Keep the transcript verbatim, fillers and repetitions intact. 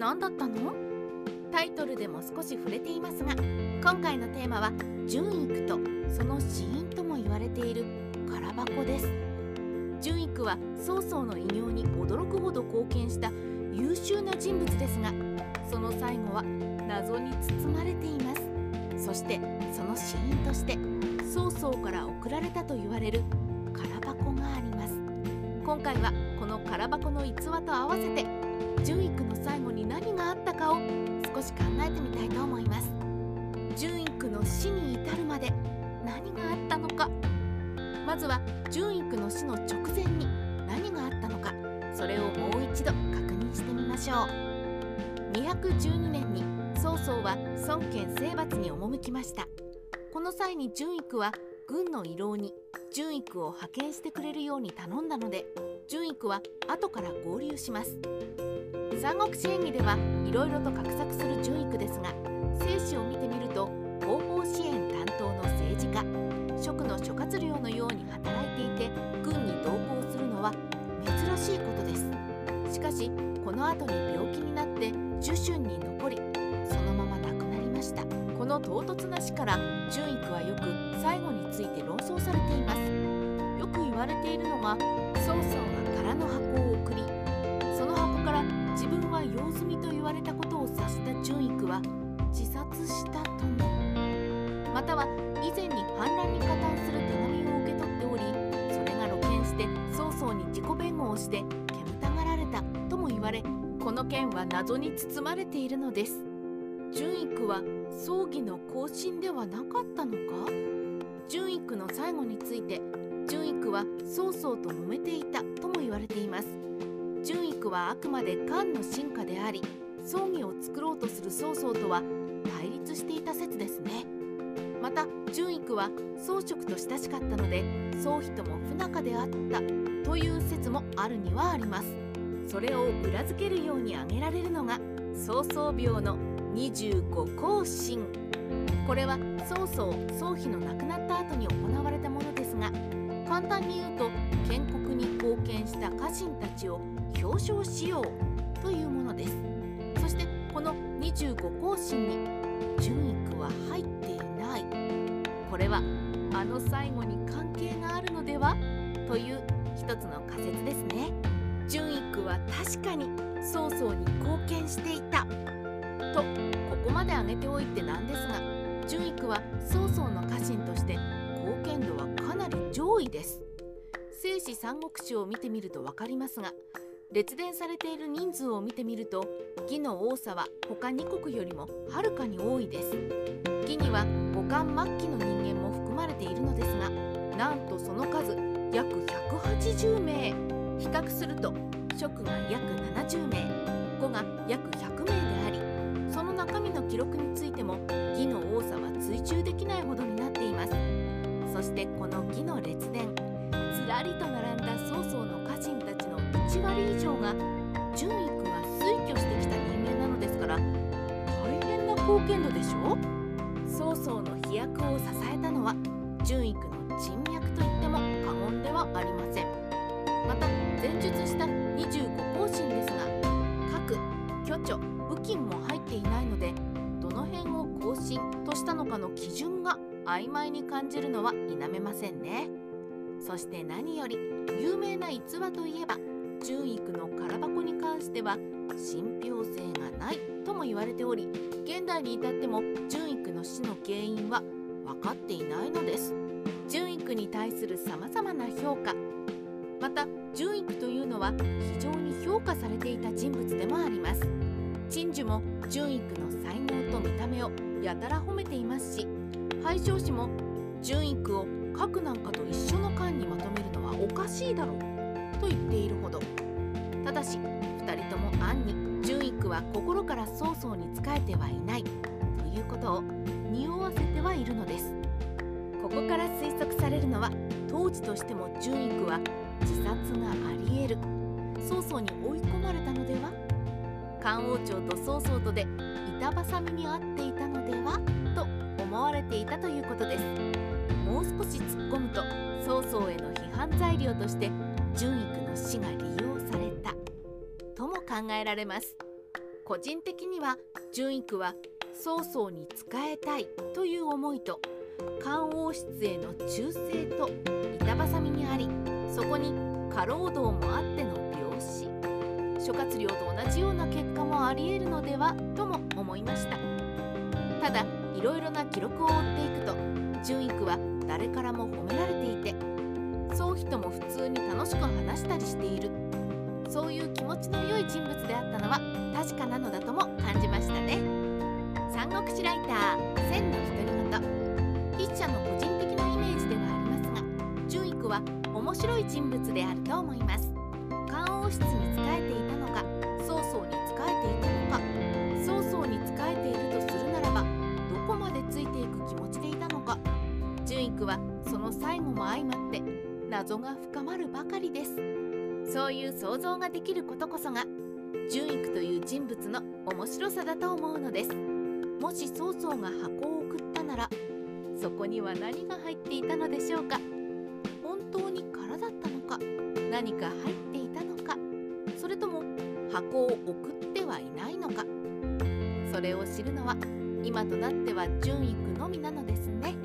何だったの？タイトルでも少し触れていますが、今回のテーマは純育とその子因とも言われている空箱です。純育は曹操の偉業に驚くほど貢献した優秀な人物ですが、その最後は謎に包まれています。そしてその子因として曹操から贈られたと言われる空箱があります。今回はこの空箱の逸話と合わせて純育の最後に何があったかを少し考えてみたいと思います。純育の死に至るまで何があったのか、まずは純育の死の直前に何があったのか、それをもう一度確認してみましょう。にひゃくじゅうにねんに曹操は孫権征伐に赴きました。この際に純育は軍の慰労に純育を派遣してくれるように頼んだので、純育は後から合流します。三国志演義ではいろいろと画策する純育ですが、正史を見てみると後方支援担当の政治家、職の諸葛亮のように働いていて軍に同行するのは珍しいことです。しかしこの後に病気になって寿春に残り、そのまま亡くなりました。この唐突な死から純育はよく最後について論争されています。よく言われているのが、曹操が空の箱を送り、その箱から自分は用済みと言われたことを察した純育は自殺したとも、または以前に反乱に加担する手紙を受け取っており、それが露見して曹操に自己弁護をして煙たがられたとも言われ、この件は謎に包まれているのです。純育は葬儀の行進ではなかったのか？純育の最後について、純育は曹操と揉めていたとも言われています。純育はあくまで漢の臣下であり、葬儀を作ろうとする曹操とは対立していた説ですね。また純育は曹植と親しかったので、曹丕とも不仲であったという説もあるにはあります。それを裏付けるように挙げられるのが曹操廟のにじゅうごこうしん。これは曹操・曹丕の亡くなった後に行われたものですが、簡単に言うと建国に貢献した家臣たちを表彰しようというものです。そしてこのにじゅうごこうしんに純育は入っていない、これはあの最後に関係があるのではという一つの仮説ですね。純育は確かに曹操に貢献していたと、ここまで挙げておいてなんですが、純育は曹操の家臣として貢献度はかなり上位です。正史三国志を見てみると分かりますが、列伝されている人数を見てみると魏の多さは他にこくよりもはるかに多いです。魏には後漢末期の人間も含まれているのですが、なんとその数約ひゃくはちじゅうめい。比較すると蜀が約ななじゅうめい、呉が約ひゃくめいであり、その中身の記録についても魏の多さは追従できないほどになっています。そしてこの魏の列伝、ずらりと並んだ曹操の家臣たちのいちわり以上が純育が推挙してきた人間なのですから、大変な貢献度でしょう。曹操の飛躍を支えたのは純育の人脈といっても過言ではありません。また前述したにじゅうごこうしんですが、各巨著武禁も入っていないので、どの辺を更新としたのかの基準が曖昧に感じるのは否めませんね。そして何より有名な逸話といえば、純育の空箱に関しては信憑性がないとも言われており、現代に至っても純育の死の原因は分かっていないのです。純育に対するさまざまな評価、また純育というのは非常に評価されていた人物でもあります。陳寿も純育の才能と見た目をやたら褒めていますし、拝聴史も純育を核なんかと一緒の巻にまとめるのはおかしいだろうと言っているほど。ただしふたりとも暗に純育は心から曹操に仕えてはいないということを匂わせてはいるのです。ここから推測されるのは、当時としても純育は自殺がありえる、曹操に追い込まれたのでは、漢王朝と曹操とで板挟みにあっていたのではと思われていたということです。もう少し突っ込むと、曹操への批判材料として純育の死が利用されたとも考えられます。個人的には淳育は曹操に仕えたいという思いと漢王室への忠誠と板挟みにあり、そこに家老道もあっての病死、諸葛亮と同じような結果もありえるのではとも思いました。ただいろいろな記録を追っていくと淳育は誰からも褒められていて、曹丕とも普通に楽しく話したりしている、そういう気持ちの良い人物であったのは確かなのだとも感じましたね。三国志ライター千の独り言。筆者の個人的なイメージではありますが、淳育は面白い人物であると思います。漢王室に仕えていたのか、曹操に仕えていたのか、曹操に仕えているとするならばどこまでついていく気持ちでいたのか、淳育はその最後も相まって謎が深まるばかりです。そういう想像ができることこそが淳育という人物の面白さだと思うのです。もし曹操が箱を送ったなら、そこには何が入っていたのでしょうか。本当に空だったのか、何か入っていたのか、それとも箱を送ってはいないのか、それを知るのは今となっては淳育のみなのですね。